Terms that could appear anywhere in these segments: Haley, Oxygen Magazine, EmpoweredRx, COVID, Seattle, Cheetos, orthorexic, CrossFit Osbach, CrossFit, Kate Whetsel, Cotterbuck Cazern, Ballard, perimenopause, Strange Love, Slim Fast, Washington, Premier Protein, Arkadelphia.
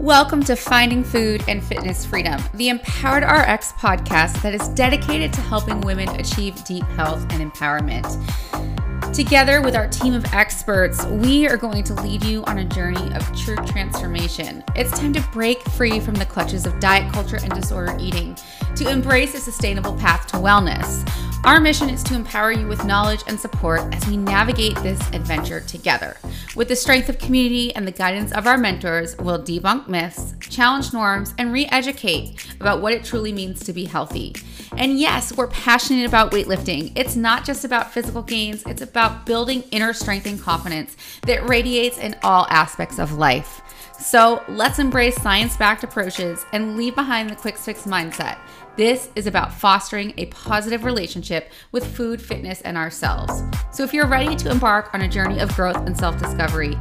Welcome to Finding Food and Fitness Freedom, the Empowered RX podcast that is dedicated to helping women achieve deep health and empowerment. Together with our team of experts, we are going to lead you on a journey of true transformation. It's time to break free from the clutches of diet culture and disorder eating to embrace a sustainable path to wellness. Our mission is to empower you with knowledge and support as we navigate this adventure together. With the strength of community and the guidance of our mentors, we'll debunk myths, challenge norms, and re-educate about what it truly means to be healthy. And yes, we're passionate about weightlifting. It's not just about physical gains, it's about building inner strength and confidence that radiates in all aspects of life. So let's embrace science-backed approaches and leave behind the quick fix mindset. This is about fostering a positive relationship with food, fitness, and ourselves. So if you're ready to embark on a journey of growth and self-discovery,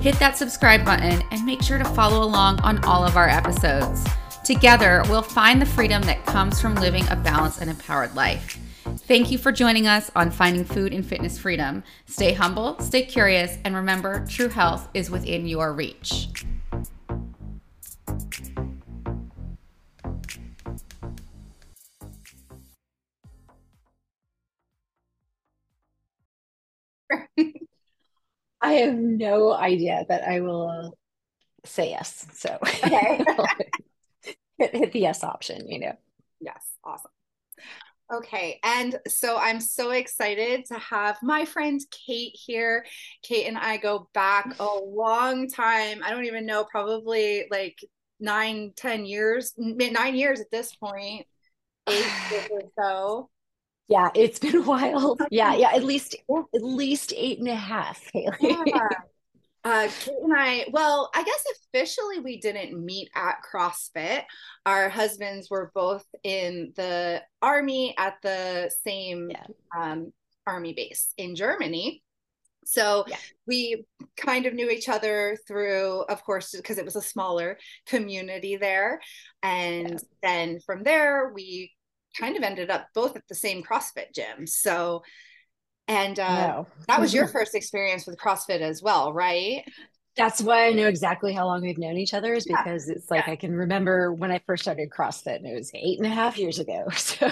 hit that subscribe button and make sure to follow along on all of our episodes. Together, we'll find the freedom that comes from living a balanced and empowered life. Thank you for joining us on Finding Food and Fitness Freedom. Stay humble, stay curious, and remember, true health is within your reach. I have no idea, but I will say yes. So okay. hit the yes option, you know. Yes. Awesome. Okay. And so I'm so excited to have my friend Kate here. Kate and I go back a long time. I don't even know, probably like 9 years at this point. 8 years or so. Yeah, it's been a while. Yeah, at least 8.5, Haley. Yeah. Kate and I, well, I guess officially we didn't meet at CrossFit. Our husbands were both in the army at the same army base in Germany. So we kind of knew each other through, of course, because it was a smaller community there. And then from there, we kind of ended up both at the same CrossFit gym. So, and that was your first experience with CrossFit as well, right? That's why I know exactly how long we've known each other, is because it's like, I can remember when I first started CrossFit and it was 8.5 years ago. So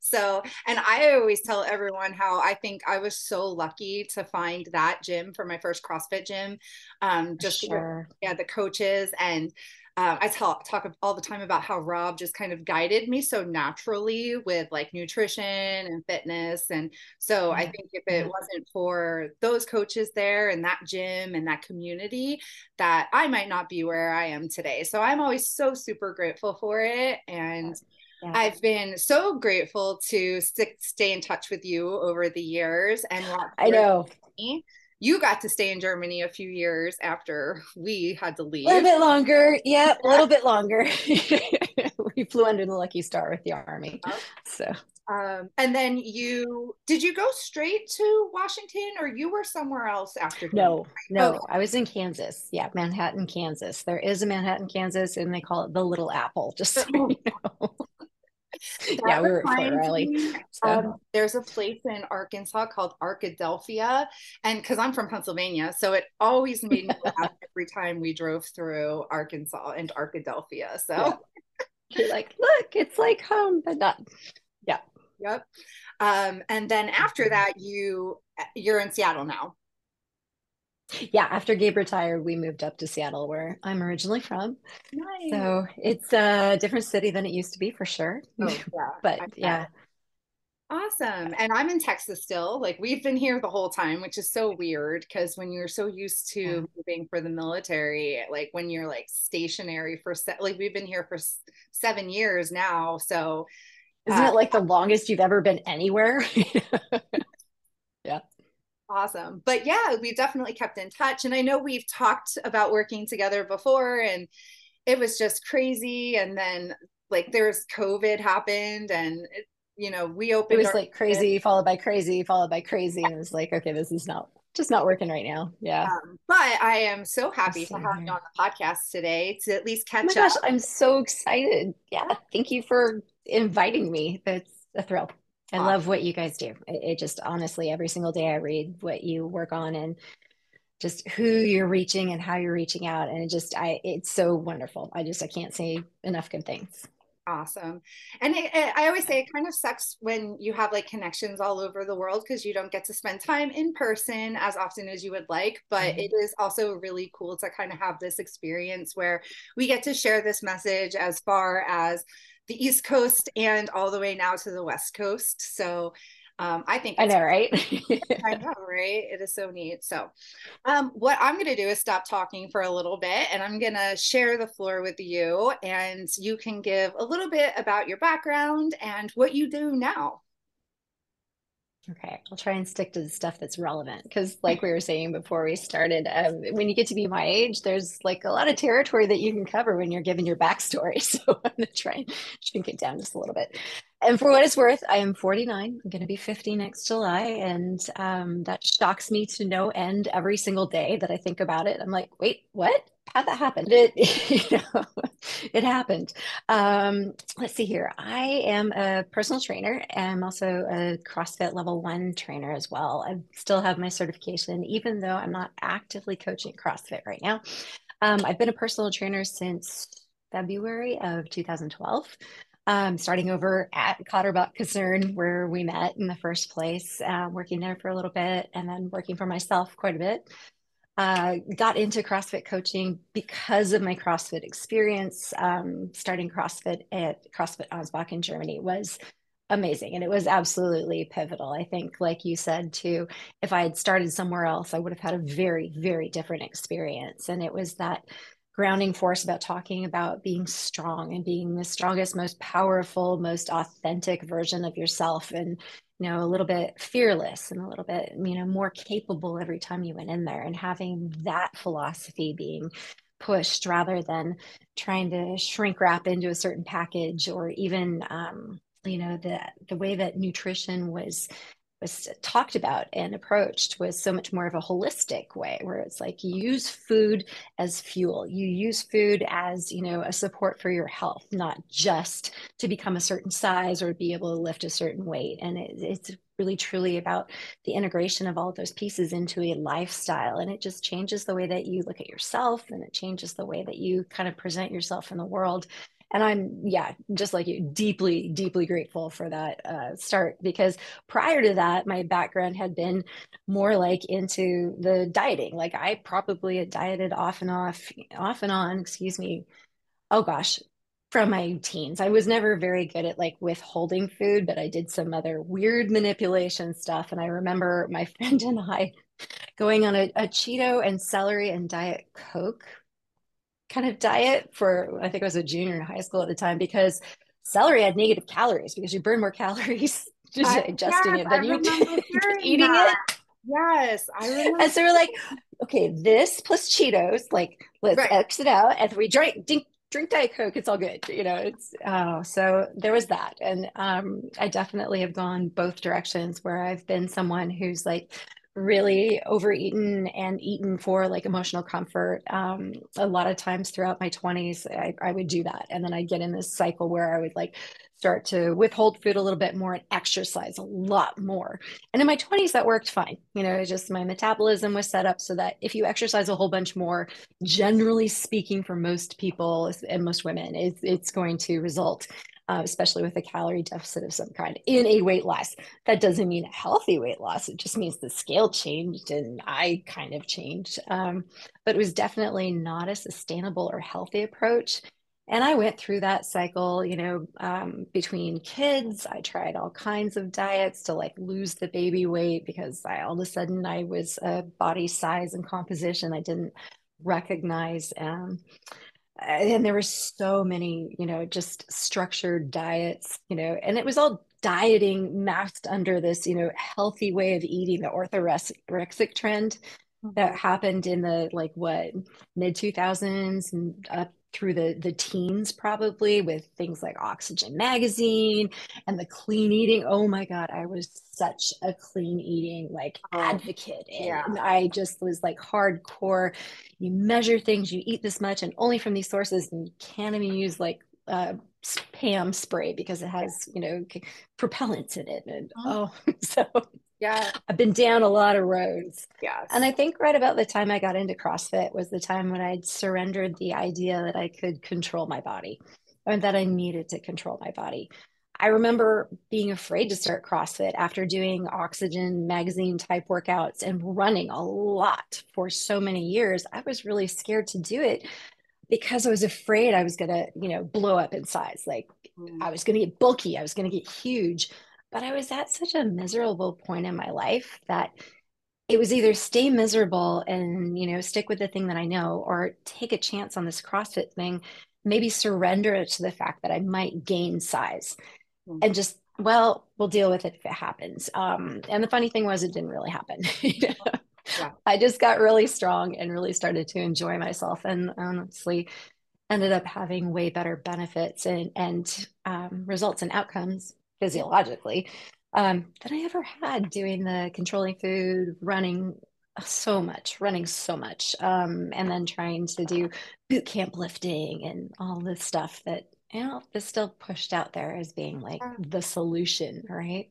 So, and I always tell everyone how I think I was so lucky to find that gym for my first CrossFit gym. The coaches and, I talk all the time about how Rob just kind of guided me so naturally with like nutrition and fitness. And so I think if it wasn't for those coaches there and that gym and that community, that I might not be where I am today. So I'm always so super grateful for it. And I've been so grateful to stay in touch with you over the years. And I know. You got to stay in Germany a few years after we had to leave. A little bit longer. Yeah, a little bit longer. We flew under the lucky star with the army. Okay. So, and then did you go straight to Washington, or you were somewhere else after? No, okay. I was in Kansas. Yeah, Manhattan, Kansas. There is a Manhattan, Kansas, and they call it the Little Apple, just so you know. Yeah, we were at Fort Riley. So. There's a place in Arkansas called Arkadelphia, and because I'm from Pennsylvania, so it always made me laugh every time we drove through Arkansas and Arkadelphia. So you're like, look, it's like home, but not. Yeah. Yep. And then after that, you're in Seattle now. Yeah, after Gabe retired, we moved up to Seattle, where I'm originally from. Nice. So it's a different city than it used to be, for sure. Oh, yeah. But awesome. And I'm in Texas still. Like, we've been here the whole time, which is so weird, because when you're so used to moving for the military, like when you're like stationary for like we've been here for 7 years now. So isn't it like the longest you've ever been anywhere? Yeah. Awesome. But yeah, we definitely kept in touch. And I know we've talked about working together before, and it was just crazy. And then like there's COVID happened, and we opened. It was like crazy, followed by crazy, followed by crazy. And it was like, okay, this is not working right now. Yeah. But I am so happy to have you on the podcast today to at least catch up. Gosh, I'm so excited. Yeah. Thank you for inviting me. That's a thrill. I love what you guys do. It just, honestly, every single day I read what you work on and just who you're reaching and how you're reaching out. And it just, it's so wonderful. I can't say enough good things. Awesome. And I always say it kind of sucks when you have like connections all over the world, because you don't get to spend time in person as often as you would like, but it is also really cool to kind of have this experience where we get to share this message as far as the East Coast and all the way now to the West Coast. So I think it's, I know, right? I know, right? It is so neat. So what I'm going to do is stop talking for a little bit, and I'm going to share the floor with you, and you can give a little bit about your background and what you do now. Okay. I'll try and stick to the stuff that's relevant, because like we were saying before we started, when you get to be my age, there's like a lot of territory that you can cover when you're given your backstory. So I'm going to try and shrink it down just a little bit. And for what it's worth, I am 49. I'm going to be 50 next July. And that shocks me to no end every single day that I think about it. I'm like, wait, what? How'd that happen? It happened. Let's see here. I am a personal trainer. I'm also a CrossFit level 1 trainer as well. I still have my certification, even though I'm not actively coaching CrossFit right now. I've been a personal trainer since February of 2012. Starting over at Cotterbuck Cazern, where we met in the first place, working there for a little bit, and then working for myself quite a bit. Got into CrossFit coaching because of my CrossFit experience. Starting CrossFit at CrossFit Osbach in Germany was amazing, and it was absolutely pivotal. I think, like you said too, if I had started somewhere else, I would have had a very, very different experience. And it was that grounding force about talking about being strong and being the strongest, most powerful, most authentic version of yourself, and a little bit fearless and a little bit more capable every time you went in there, and having that philosophy being pushed rather than trying to shrink wrap into a certain package, or even the way that nutrition was talked about and approached was so much more of a holistic way, where it's like you use food as fuel. You use food as, a support for your health, not just to become a certain size or be able to lift a certain weight. And it's really truly about the integration of all of those pieces into a lifestyle. And it just changes the way that you look at yourself, and it changes the way that you kind of present yourself in the world. And I'm, just like you, deeply, deeply grateful for that start, because prior to that, my background had been more like into the dieting. Like I probably had dieted off and on, oh gosh, from my teens. I was never very good at like withholding food, but I did some other weird manipulation stuff. And I remember my friend and I going on a Cheeto and celery and Diet Coke kind of diet for, I think I was a junior in high school at the time, because celery had negative calories, because you burn more calories just digesting it than you do eating it. Yes, I remember. And so we're like, okay, this plus Cheetos, like let's X it out, and we drink Diet Coke. It's all good, It's so there was that, and I definitely have gone both directions, where I've been someone who's like really overeaten and eaten for like emotional comfort. A lot of times throughout my 20s, I would do that. And then I'd get in this cycle where I would like start to withhold food a little bit more and exercise a lot more. And in my 20s, that worked fine. It's just my metabolism was set up so that if you exercise a whole bunch more, generally speaking, for most people and most women, it's going to result, especially with a calorie deficit of some kind, in a weight loss. That doesn't mean a healthy weight loss. It just means the scale changed and I kind of changed. But it was definitely not a sustainable or healthy approach. And I went through that cycle, between kids. I tried all kinds of diets to like lose the baby weight, because all of a sudden I was a body size and composition I didn't recognize. And there were so many, just structured diets, and it was all dieting masked under this, healthy way of eating, the orthorexic trend that happened in the mid 2000s and up through the teens, probably, with things like Oxygen Magazine and the clean eating. Oh my God, I was such a clean eating advocate. And I just was like hardcore. You measure things, you eat this much and only from these sources, and you can't even use Pam spray because it has propellants in it. And so Yeah. I've been down a lot of roads. Yes. And I think right about the time I got into CrossFit was the time when I'd surrendered the idea that I could control my body or that I needed to control my body. I remember being afraid to start CrossFit after doing Oxygen Magazine type workouts and running a lot for so many years. I was really scared to do it because I was afraid I was going to, blow up in size. Like I was going to get bulky. I was going to get huge. But I was at such a miserable point in my life that it was either stay miserable and, stick with the thing that I know, or take a chance on this CrossFit thing, maybe surrender it to the fact that I might gain size. And just, we'll deal with it if it happens. And the funny thing was, it didn't really happen. Yeah. I just got really strong and really started to enjoy myself, and honestly ended up having way better benefits and results and outcomes physiologically than I ever had doing the controlling food, running so much, and then trying to do boot camp lifting and all this stuff that is still pushed out there as being like the solution, right?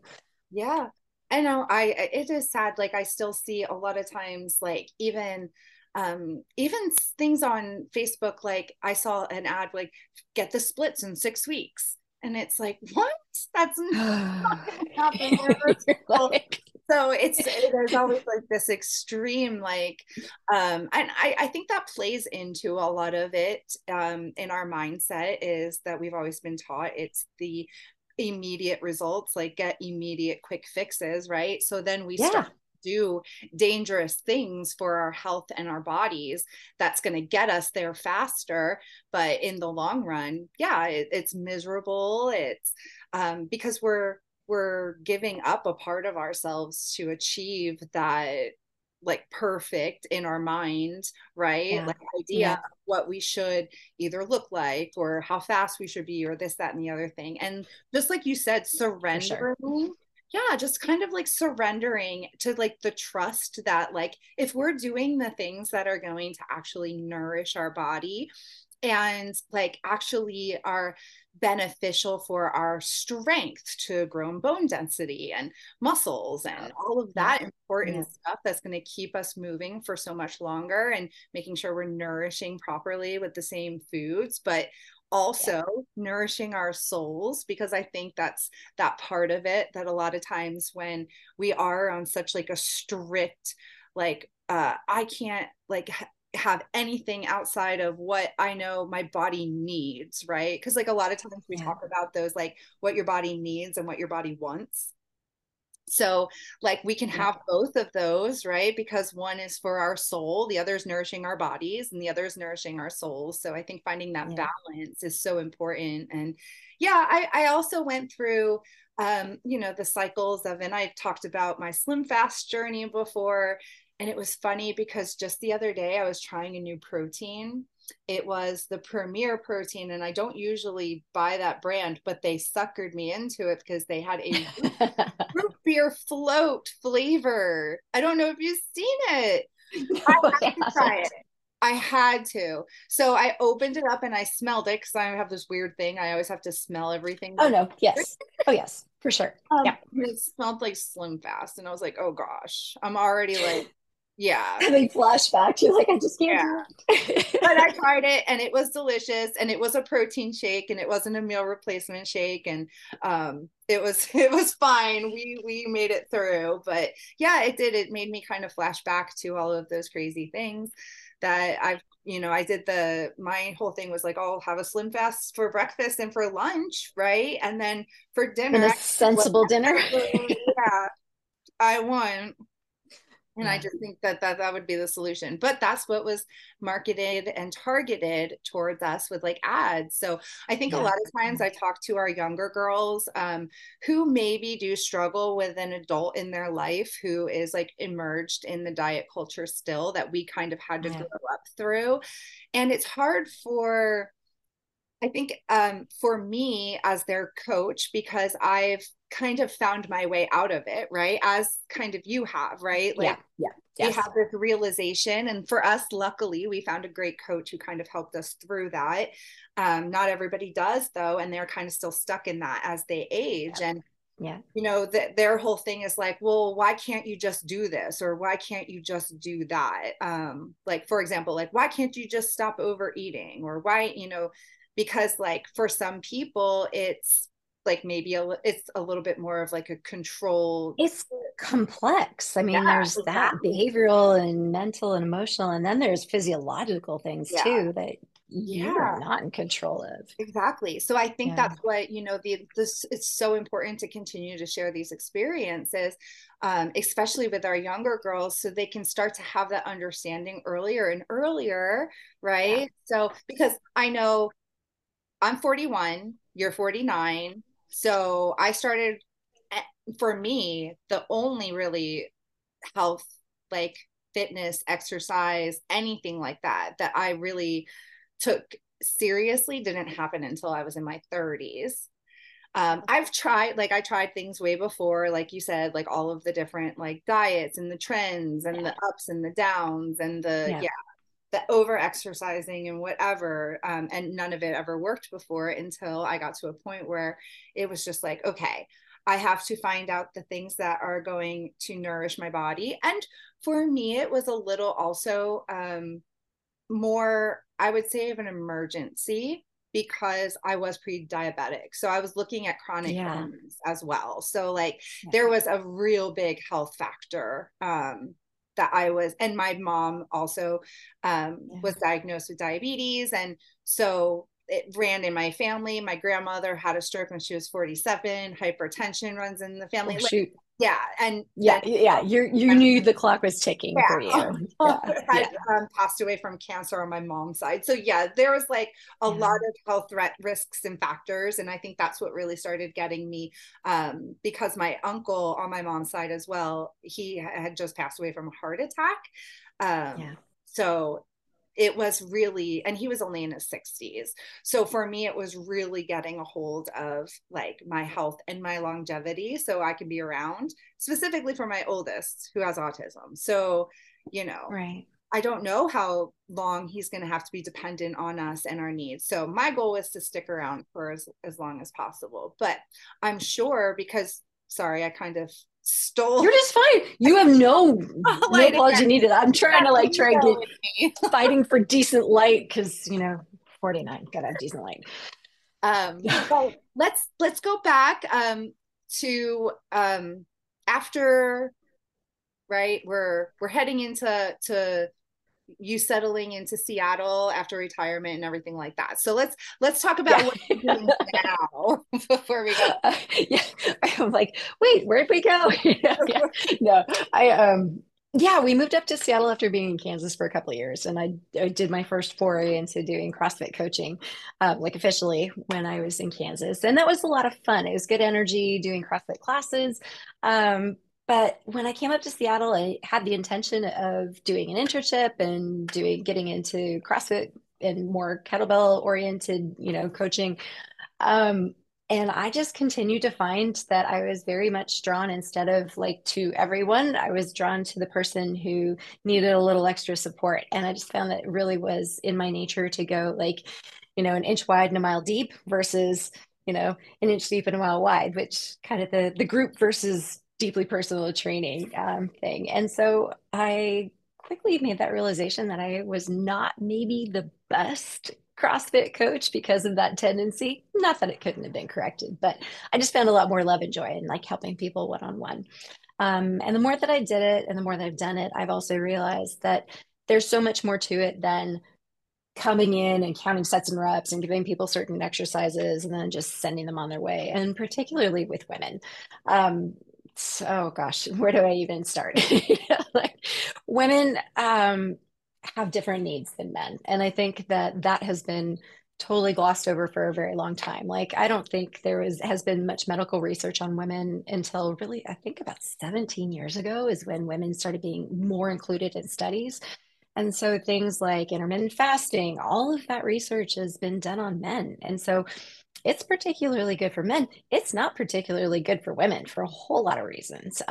Yeah, I know. It is sad. Like I still see a lot of times, like even things on Facebook. Like I saw an ad like get the splits in 6 weeks, and it's like, what? That's not going to happen. So there's always like this extreme, and I think that plays into a lot of it in our mindset, is that we've always been taught it's the immediate results, like get immediate quick fixes, right? So then we start to do dangerous things for our health and our bodies that's going to get us there faster. But in the long run, it's miserable. It's because we're giving up a part of ourselves to achieve that like perfect in our mind, right? Yeah. Like idea of what we should either look like or how fast we should be or this, that, and the other thing. And just like you said, surrendering. Sure. Yeah. Just kind of like surrendering to like the trust that like, if we're doing the things that are going to actually nourish our body and like actually are beneficial for our strength to grow in bone density and muscles and all of that important stuff that's going to keep us moving for so much longer, and making sure we're nourishing properly with the same foods, but also nourishing our souls, because I think that's that part of it that a lot of times when we are on such like a strict, like I can't like have anything outside of what I know my body needs, right? Because like a lot of times we talk about those, like what your body needs and what your body wants. So like we can have both of those, right? Because one is for our soul, the other is nourishing our bodies, and the other is nourishing our souls. So I think finding that balance is so important. And I also went through the cycles of, and I've talked about my Slim Fast journey before. And it was funny because just the other day I was trying a new protein. It was the Premier Protein, and I don't usually buy that brand, but they suckered me into it because they had a root beer float flavor. I don't know if you've seen it. No, I had to try it. I had to. So I opened it up and I smelled it because I have this weird thing. I always have to smell everything. Oh, no. Yes. Oh, yes. For sure. It smelled like Slim Fast. And I was like, oh, gosh, I'm already like, having flashbacks. You're like, I just can't do it. But I tried it and it was delicious, and it was a protein shake and it wasn't a meal replacement shake, and it was fine. We made it through. But it did. It made me kind of flash back to all of those crazy things that I've, I did. My whole thing was like, I'll have a Slim Fast for breakfast and for lunch, right? And then for dinner, and a sensible dinner. I won. And I just think that would be the solution. But that's what was marketed and targeted towards us with like ads. So I think a lot of times I talk to our younger girls who maybe do struggle with an adult in their life who is like immersed in the diet culture still that we kind of had to grow up through. And it's hard for me as their coach, because I've kind of found my way out of it, right? As kind of you have, right? Like, we have this realization. And for us, luckily, we found a great coach who kind of helped us through that. Not everybody does, though, and they're kind of still stuck in that as they age. And Yeah. You know, their whole thing is like, well, why can't you just do this? Or why can't you just do that? Like, for example, like, why can't you just stop overeating? Or why, you know, because like for some people, it's like maybe it's a little bit more of like a control. It's complex. I mean, there's that behavioral and mental and emotional, and then there's physiological things too that you're not in control of. Exactly. So I think that's what, you know, it's so important to continue to share these experiences, especially with our younger girls, so they can start to have that understanding earlier and earlier. Right. So, because I know I'm 41, you're 49. So I started, for me, the only really health, like fitness, exercise, anything like that I really took seriously didn't happen until I was in my 30s. I tried things way before, like you said, like all of the different like diets and the trends and the ups and the downs and the over exercising and whatever. And none of it ever worked before until I got to a point where it was just like, okay, I have to find out the things that are going to nourish my body. And for me, it was a little also more, I would say, of an emergency, because I was pre-diabetic. So I was looking at chronic illness as well. So like there was a real big health factor that I was, and my mom also was diagnosed with diabetes. And so it ran in my family. My grandmother had a stroke when she was 47. Hypertension runs in the family. Oh, shoot. Yeah. And you knew the clock was ticking for you. I passed away from cancer on my mom's side. So there was like a lot of health risks and factors. And I think that's what really started getting me, because my uncle on my mom's side as well, he had just passed away from a heart attack. So it was really, and he was only in his 60s. So for me, it was really getting a hold of like my health and my longevity, so I can be around, specifically for my oldest who has autism. So, you know, I don't know how long he's going to have to be dependent on us and our needs. So my goal is to stick around for as long as possible, but I'm sure, because, sorry, I kind of stole. You're just fine. You have no apology needed. I'm trying to like try and get fighting for decent light, because, you know, 49, gotta have decent light. So let's go back to after, right? We're heading into you settling into Seattle after retirement and everything like that. So let's talk about what you're doing now before we go. I'm like, wait, where'd we go? No, I, we moved up to Seattle after being in Kansas for a couple of years. And I did my first foray into doing CrossFit coaching, like officially, when I was in Kansas. And that was a lot of fun. It was good energy doing CrossFit classes. But when I came up to Seattle, I had the intention of doing an internship and getting into CrossFit and more kettlebell oriented, you know, coaching. And I just continued to find that I was very much drawn, instead of like to everyone, I was drawn to the person who needed a little extra support. And I just found that it really was in my nature to go like, you know, an inch wide and a mile deep versus, you know, an inch deep and a mile wide, which kind of the group versus deeply personal training thing. And so I quickly made that realization that I was not maybe the best CrossFit coach because of that tendency. Not that it couldn't have been corrected, but I just found a lot more love and joy in like helping people one-on-one. And the more that I did it and the more that I've done it, I've also realized that there's so much more to it than coming in and counting sets and reps and giving people certain exercises and then just sending them on their way. And particularly with women, oh gosh, where do I even start? Like women have different needs than men. And I think that has been totally glossed over for a very long time. Like, I don't think there has been much medical research on women until really, I think about 17 years ago is when women started being more included in studies. And so things like intermittent fasting, all of that research has been done on men. And so it's particularly good for men. It's not particularly good for women for a whole lot of reasons.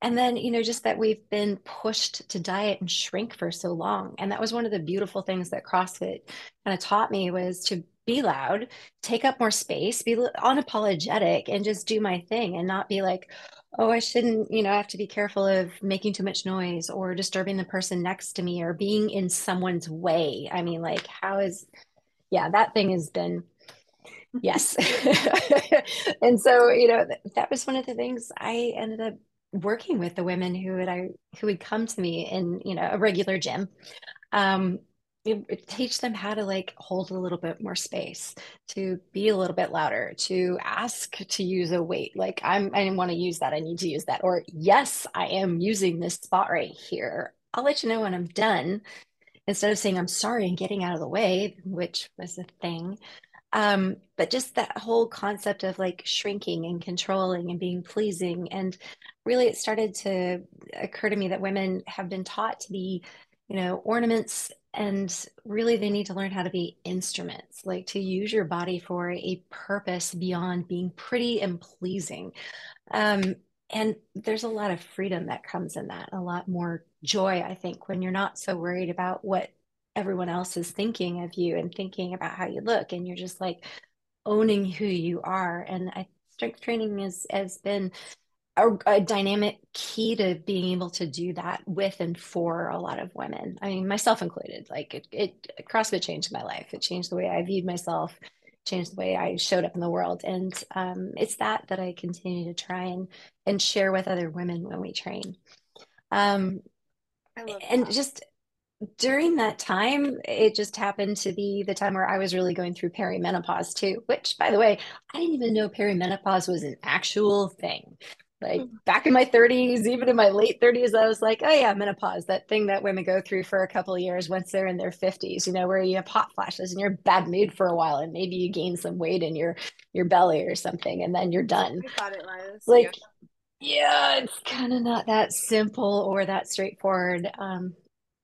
And then, you know, just that we've been pushed to diet and shrink for so long. And that was one of the beautiful things that CrossFit kind of taught me, was to be loud, take up more space, be unapologetic, and just do my thing and not be like, oh, I shouldn't, you know, I have to be careful of making too much noise or disturbing the person next to me or being in someone's way. I mean, like, how is, yeah, that thing has been, yes. And so, you know, that was one of the things I ended up working with the women who would come to me in, you know, a regular gym. Teach them how to like hold a little bit more space, to be a little bit louder, to ask to use a weight. Like I didn't want to use that. I need to use that. Or yes, I am using this spot right here. I'll let you know when I'm done, instead of saying I'm sorry and getting out of the way, which was a thing. But just that whole concept of like shrinking and controlling and being pleasing. And really it started to occur to me that women have been taught to be, you know, ornaments, and really they need to learn how to be instruments, like to use your body for a purpose beyond being pretty and pleasing. And there's a lot of freedom that comes in that, a lot more joy, I think, when you're not so worried about what everyone else is thinking of you and thinking about how you look, and you're just like owning who you are. And strength training has been a dynamic key to being able to do that with and for a lot of women. I mean, myself included. Like CrossFit changed my life. It changed the way I viewed myself, changed the way I showed up in the world. And it's that I continue to try and share with other women when we train. I love that. And just during that time, it just happened to be the time where I was really going through perimenopause too, which, by the way, I didn't even know perimenopause was an actual thing. Like back in my 30s, even in my late 30s, I was like, oh yeah, menopause, that thing that women go through for a couple of years once they're in their 50s, you know, where you have hot flashes and you're in bad mood for a while and maybe you gain some weight in your belly or something and then you're done. I thought it was. Like, yeah, it's kind of not that simple or that straightforward,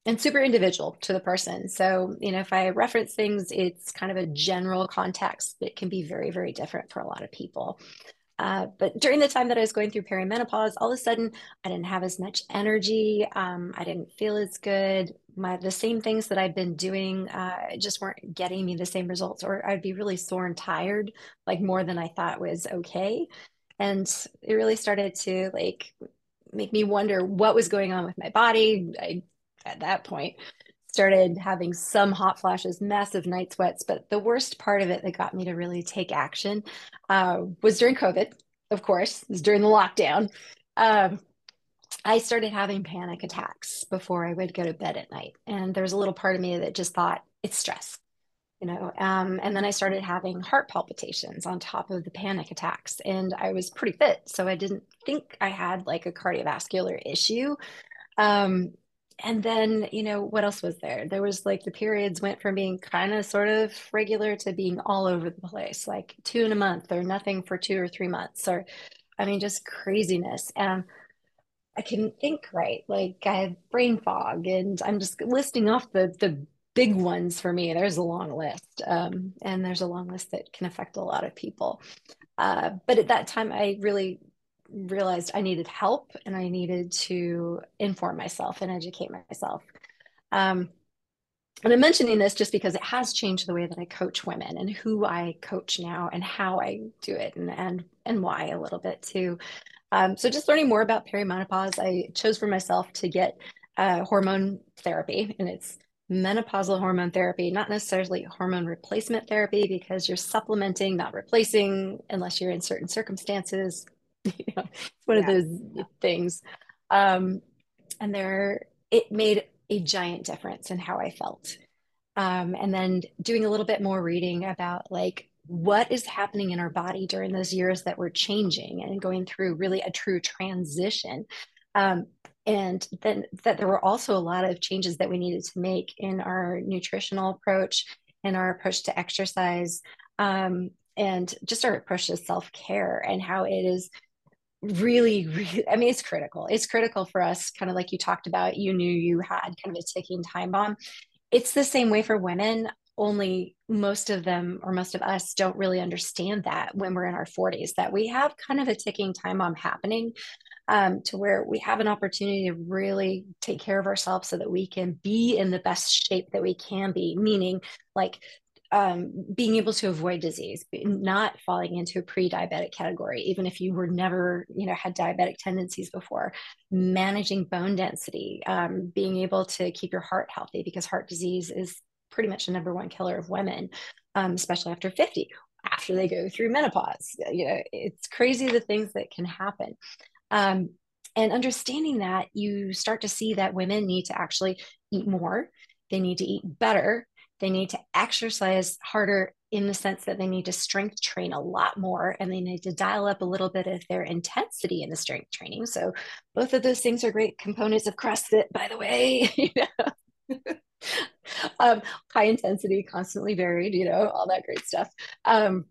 and super individual to the person. So, you know, if I reference things, it's kind of a general context that can be very, very different for a lot of people. But during the time that I was going through perimenopause, all of a sudden I didn't have as much energy. I didn't feel as good. The same things that I'd been doing just weren't getting me the same results, or I'd be really sore and tired, like more than I thought was okay. And it really started to like make me wonder what was going on with my body. I, at that point, started having some hot flashes, massive night sweats, but the worst part of it that got me to really take action was during COVID, of course. It was during the lockdown. I started having panic attacks before I would go to bed at night. And there was a little part of me that just thought, it's stress, you know. And then I started having heart palpitations on top of the panic attacks. And I was pretty fit, so I didn't think I had like a cardiovascular issue. And then, you know, what else was there? There was like the periods went from being kind of sort of regular to being all over the place, like 2 in a month or nothing for 2 or 3 months, or, I mean, just craziness. And I couldn't think right. Like I had brain fog, and I'm just listing off the big ones for me. There's a long list, and there's a long list that can affect a lot of people. But at that time, I really realized I needed help, and I needed to inform myself and educate myself. And I'm mentioning this just because it has changed the way that I coach women and who I coach now and how I do it and why a little bit too. So just learning more about perimenopause, I chose for myself to get hormone therapy, and it's menopausal hormone therapy, not necessarily hormone replacement therapy, because you're supplementing, not replacing, unless you're in certain circumstances. You know, it's one of those things. And it made a giant difference in how I felt. And then doing a little bit more reading about like what is happening in our body during those years that we're changing and going through really a true transition. And then that there were also a lot of changes that we needed to make in our nutritional approach and our approach to exercise, and just our approach to self-care, and how it is really, I mean, it's critical. It's critical for us, kind of like you talked about, you knew you had kind of a ticking time bomb. It's the same way for women, only most of them, or most of us, don't really understand that when we're in our 40s, that we have kind of a ticking time bomb happening, to where we have an opportunity to really take care of ourselves so that we can be in the best shape that we can be, meaning like being able to avoid disease, not falling into a pre-diabetic category, even if you were never, had diabetic tendencies before, managing bone density, being able to keep your heart healthy, because heart disease is pretty much the #1 killer of women, especially after 50, after they go through menopause. It's crazy the things that can happen. And understanding that, you start to see that women need to actually eat more. They need to eat better. They need to exercise harder, in the sense that they need to strength train a lot more, and they need to dial up a little bit of their intensity in the strength training. So both of those things are great components of CrossFit, by the way. High intensity, constantly varied, all that great stuff. And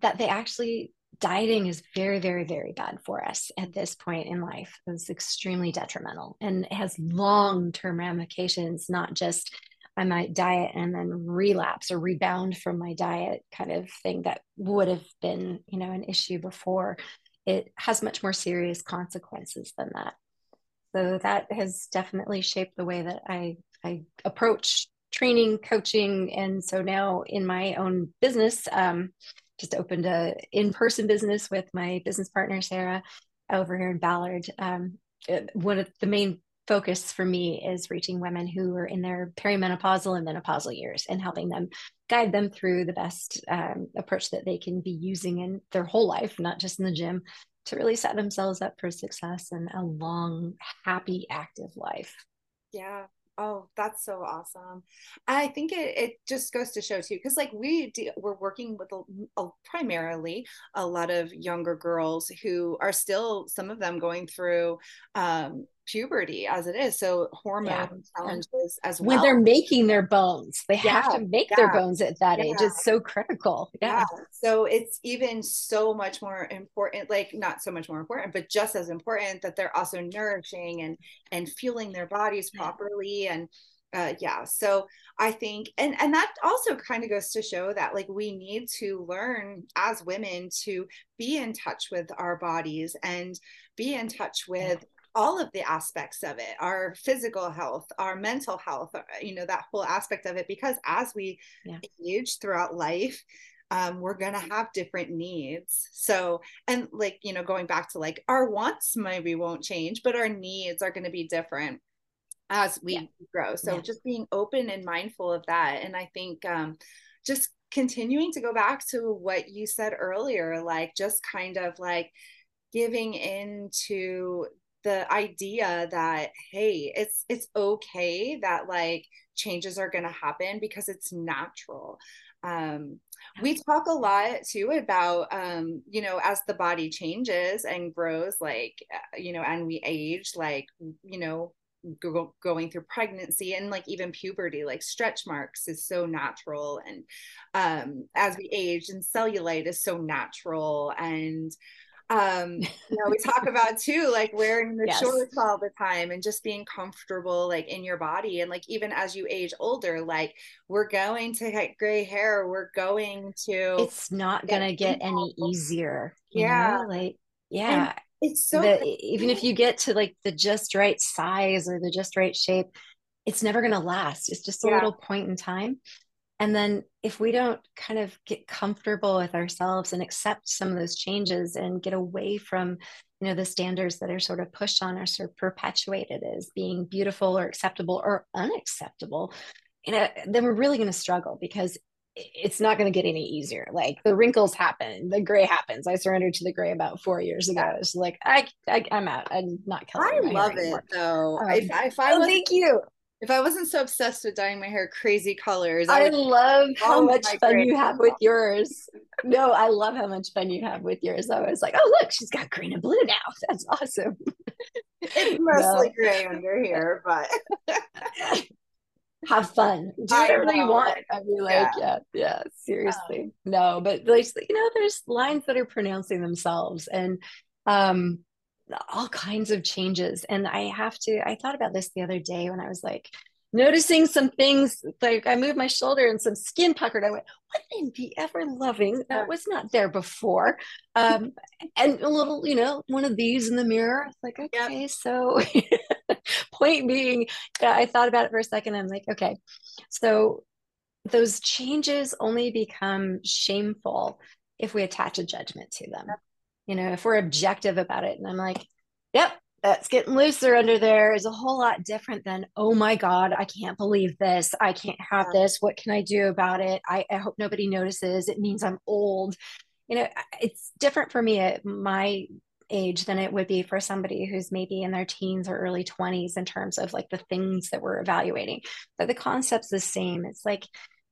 that they actually, dieting is very, very, very bad for us at this point in life. It's extremely detrimental and has long-term ramifications, not just I might diet and then relapse or rebound from my diet kind of thing that would have been, an issue before. It has much more serious consequences than that. So that has definitely shaped the way that I approach training, coaching. And so now in my own business, just opened a in-person business with my business partner, Sarah, over here in Ballard. One of the main focus for me is reaching women who are in their perimenopausal and menopausal years and helping them, guide them through the best approach that they can be using in their whole life, not just in the gym, to really set themselves up for success and a long, happy, active life. Yeah. Oh, that's so awesome. I think it just goes to show too, because we're working with primarily a lot of younger girls who are still, some of them going through puberty as it is. So hormone challenges as well. When they're making their bones, they have to make their bones at that age. It's so critical. Yeah. So it's even so much more important, not so much more important, but just as important, that they're also nourishing and fueling their bodies properly. And so I think, and that also kind of goes to show that we need to learn as women to be in touch with our bodies and be in touch with all of the aspects of it, our physical health, our mental health, that whole aspect of it, because as we age throughout life, we're going to have different needs. So, and going back to our wants maybe won't change, but our needs are going to be different as we grow. So just being open and mindful of that. And I think, just continuing to go back to what you said earlier, just kind of giving into the idea that, hey, it's okay that changes are going to happen, because it's natural. We talk a lot too about, as the body changes and grows, and we age, going through pregnancy and even puberty, stretch marks is so natural. And, as we age, and cellulite is so natural. And, we talk about too, wearing the shorts all the time and just being comfortable, in your body. And even as you age older, we're going to get gray hair. We're going to, it's not going to get any easier. And it's so, even if you get to the just right size or the just right shape, it's never going to last. It's just a little point in time. And then if we don't kind of get comfortable with ourselves and accept some of those changes and get away from, the standards that are sort of pushed on us or perpetuated as being beautiful or acceptable or unacceptable, then we're really going to struggle, because it's not going to get any easier. The wrinkles happen, the gray happens. I surrendered to the gray about 4 years ago. It's I'm out. I'm not coloring my hair. I love it though. Thank you. If I wasn't so obsessed with dyeing my hair crazy colors, I love how much fun you have with yours. No, I love how much fun you have with yours. I was oh, look, she's got green and blue now. That's awesome. It's mostly gray under here, but have fun. Do whatever you want. I'd be yeah, seriously. No, but there's lines that are pronouncing themselves, and all kinds of changes. And I thought about this the other day when I was noticing some things, I moved my shoulder and some skin puckered. I went, what in the ever loving, that was not there before. And a little, one of these in the mirror. I was okay, so point being, I thought about it for a second. I'm okay, so those changes only become shameful if we attach a judgment to them. You know, if we're objective about it and I'm like, yep, that's getting looser under there is a whole lot different than, oh my God, I can't believe this. I can't have this. What can I do about it? I hope nobody notices. It means I'm old. You know, it's different for me at my age than it would be for somebody who's maybe in their teens or early 20s in terms of like the things that we're evaluating, but the concept's the same. It's like,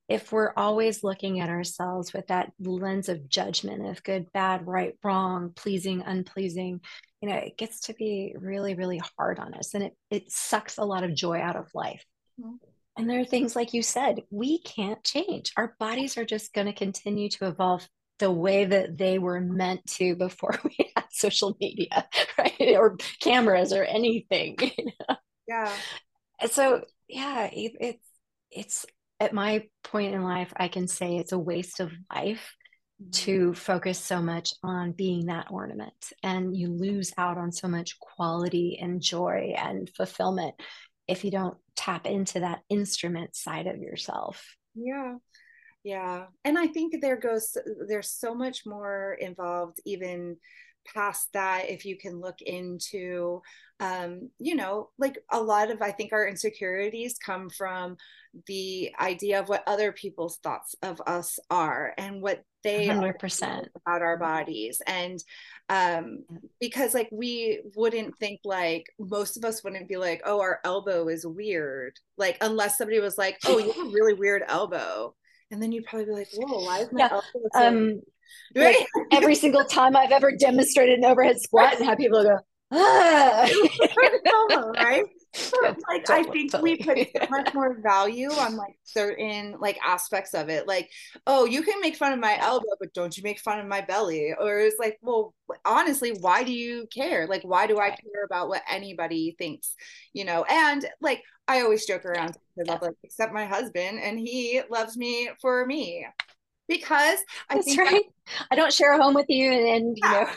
if we're always looking at ourselves with that lens of judgment of good, bad, right, wrong, pleasing, unpleasing, you know, it gets to be really, really hard on us. And it sucks a lot of joy out of life. Mm-hmm. And there are things, like you said, we can't change. Our bodies are just going to continue to evolve the way that they were meant to before we had social media, right? Or cameras or anything. You know? Yeah. So yeah, it's at my point in life, I can say it's a waste of life to focus so much on being that ornament, and you lose out on so much quality and joy and fulfillment if you don't tap into that instrument side of yourself. Yeah. Yeah. And I think there's so much more involved even past that. If you can look into, you know, like a lot of, I think our insecurities come from the idea of what other people's thoughts of us are and what they 100% about our bodies. And because like we wouldn't think, like most of us wouldn't be like, oh, our elbow is weird. Like unless somebody was like, oh, you have a really weird elbow. And then you'd probably be like, whoa, why is my elbow so weird? Right? Like every single time I've ever demonstrated an overhead squat and had people go, ah. Right? So, like, totally, I think we put so much more value on like certain like aspects of it. Like, oh, you can make fun of my elbow, but don't you make fun of my belly? Or it's like, well, honestly, why do you care? Like, why do I care about what anybody thinks? You know, and like I always joke around because I'm like, except my husband, and he loves me for me. Because I don't share a home with you and you know,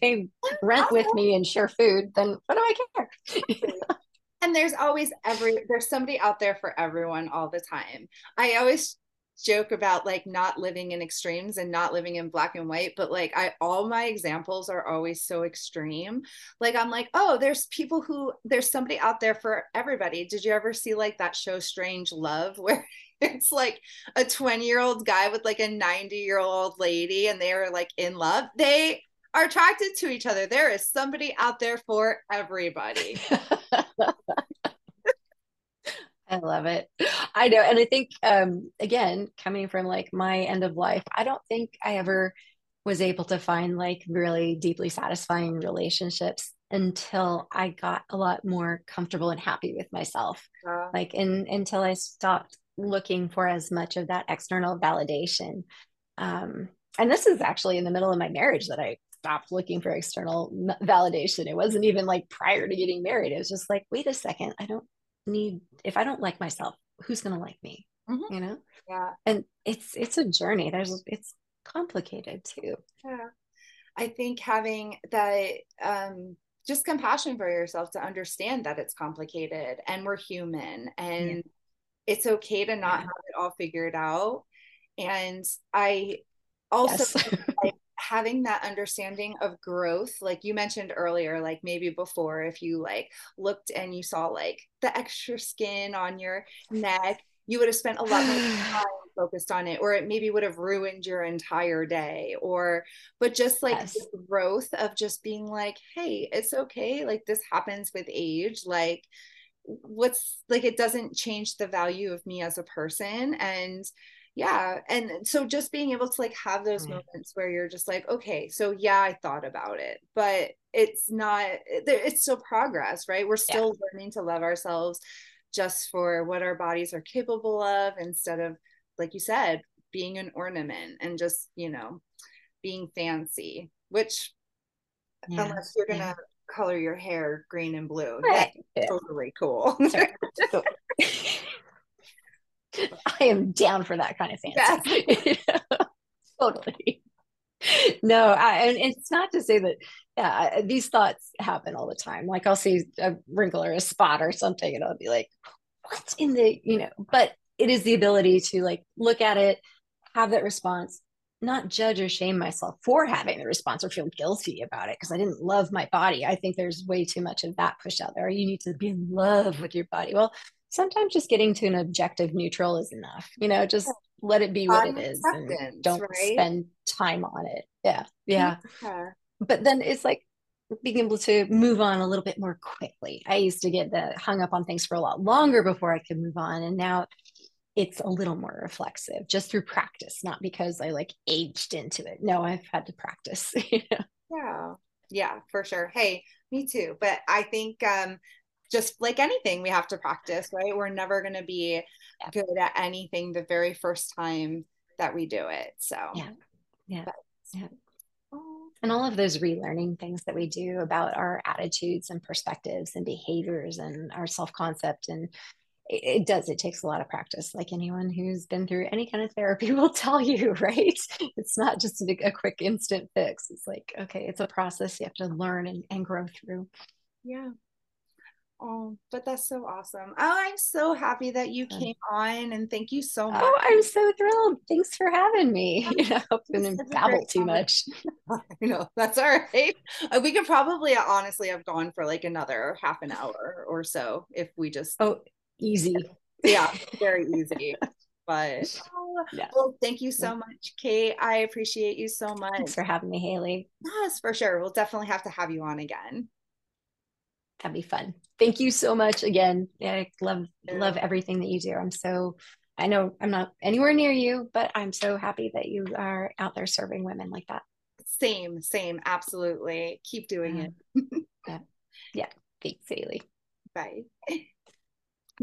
pay rent with me and share food, then what do I care? Exactly. And there's always there's somebody out there for everyone all the time. I always joke about like not living in extremes and not living in black and white, but like all my examples are always so extreme. Like I'm like, oh, there's somebody out there for everybody. Did you ever see like that show Strange Love, where it's like a 20-year-old guy with like a 90-year-old lady and they are like in love? They are attracted to each other. There is somebody out there for everybody. I love it. I know. And I think, again, coming from like my end of life, I don't think I ever was able to find like really deeply satisfying relationships until I got a lot more comfortable and happy with myself. Yeah. Like until I stopped looking for as much of that external validation. And this is actually in the middle of my marriage that I stopped looking for external validation. It wasn't even like prior to getting married. It was just like, wait a second, if I don't like myself, who's going to like me? Mm-hmm. You know? Yeah. And it's a journey. It's complicated too. Yeah. I think having that, just compassion for yourself to understand that it's complicated and we're human and it's okay to not have it all figured out. And I also like having that understanding of growth, like you mentioned earlier, like maybe before, if you like looked and you saw like the extra skin on your neck, you would have spent a lot more time focused on it, or it maybe would have ruined your entire day, but just like the growth of just being like, hey, it's okay. Like this happens with age. Like it doesn't change the value of me as a person. And yeah. And so just being able to like have those moments where you're just like, okay, so yeah, I thought about it, but it's still progress, right? We're still learning to love ourselves just for what our bodies are capable of, instead of, like you said, being an ornament and just, you know, being fancy, which unless you're going to color your hair green and blue, right. That's totally cool. Cool. I am down for that kind of fancy. Yes. Totally. No, and it's not to say that these thoughts happen all the time. Like I'll see a wrinkle or a spot or something and I'll be like, what's in the, you know, but it is the ability to like look at it, have that response, not judge or shame myself for having the response or feel guilty about it because I didn't love my body. I think there's way too much of that pushed out there. You need to be in love with your body. Well, sometimes just getting to an objective neutral is enough, you know, just let it be what it is and don't spend time on it. Yeah. Yeah. But then it's like being able to move on a little bit more quickly. I used to get hung up on things for a lot longer before I could move on. And now it's a little more reflexive just through practice, not because I like aged into it. No, I've had to practice. You know? Yeah. Yeah, for sure. Hey, me too. But I think, just like anything, we have to practice, right? We're never going to be good at anything the very first time that we do it. So yeah. And all of those relearning things that we do about our attitudes and perspectives and behaviors and our self-concept, and it takes a lot of practice. Like anyone who's been through any kind of therapy will tell you, right? It's not just a quick instant fix. It's like, okay, it's a process you have to learn and grow through. Yeah. Oh, but that's so awesome. Oh, I'm so happy that you came on, and thank you so much. Oh, I'm so thrilled. Thanks for having me. You know, I've been babble too much. I know, that's all right. We could probably honestly have gone for like another half an hour or so if we just. Oh, easy. Yeah, very easy. But well, thank you so much, Kate. I appreciate you so much. Thanks for having me, Haley. Yes, for sure. We'll definitely have to have you on again. That'd be fun. Thank you so much again. I love everything that you do. I know I'm not anywhere near you, but I'm so happy that you are out there serving women like that. Same. Absolutely. Keep doing it. Thanks, Haley. Bye.